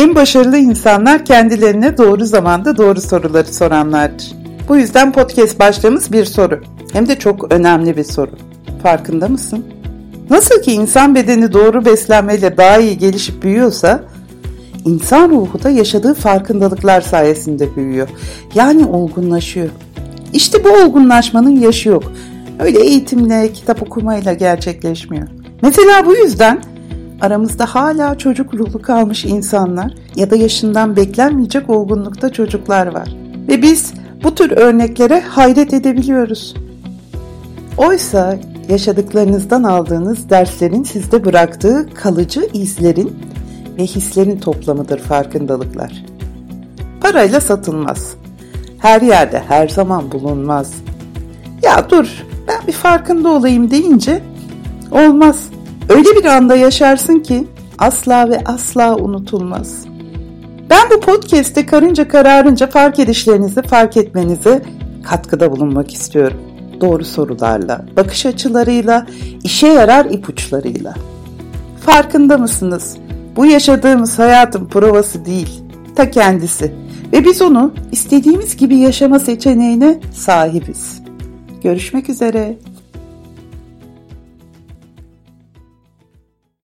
En başarılı insanlar kendilerine doğru zamanda doğru soruları soranlardır. Bu yüzden podcast başlığımız bir soru. Hem de çok önemli bir soru. Farkında mısın? Nasıl ki insan bedeni doğru beslenmeyle daha iyi gelişip büyüyorsa, insan ruhu da yaşadığı farkındalıklar sayesinde büyüyor. Yani olgunlaşıyor. İşte bu olgunlaşmanın yaşı yok. Öyle eğitimle, kitap okumayla gerçekleşmiyor. Mesela bu yüzden aramızda hala çocuk ruhlu kalmış insanlar ya da yaşından beklenmeyecek olgunlukta çocuklar var. Ve biz bu tür örneklere hayret edebiliyoruz. Oysa yaşadıklarınızdan aldığınız derslerin sizde bıraktığı kalıcı izlerin ve hislerin toplamıdır farkındalıklar. Parayla satılmaz. Her yerde her zaman bulunmaz. Ya dur ben bir farkında olayım deyince olmaz. Öyle bir anda yaşarsın ki asla ve asla unutulmaz. Ben bu podcast'te karınca kararınca fark edişlerinizi fark etmenize katkıda bulunmak istiyorum. Doğru sorularla, bakış açılarıyla, işe yarar ipuçlarıyla. Farkında mısınız? Bu yaşadığımız hayatın provası değil, ta kendisi. Ve biz onu istediğimiz gibi yaşama seçeneğine sahibiz. Görüşmek üzere.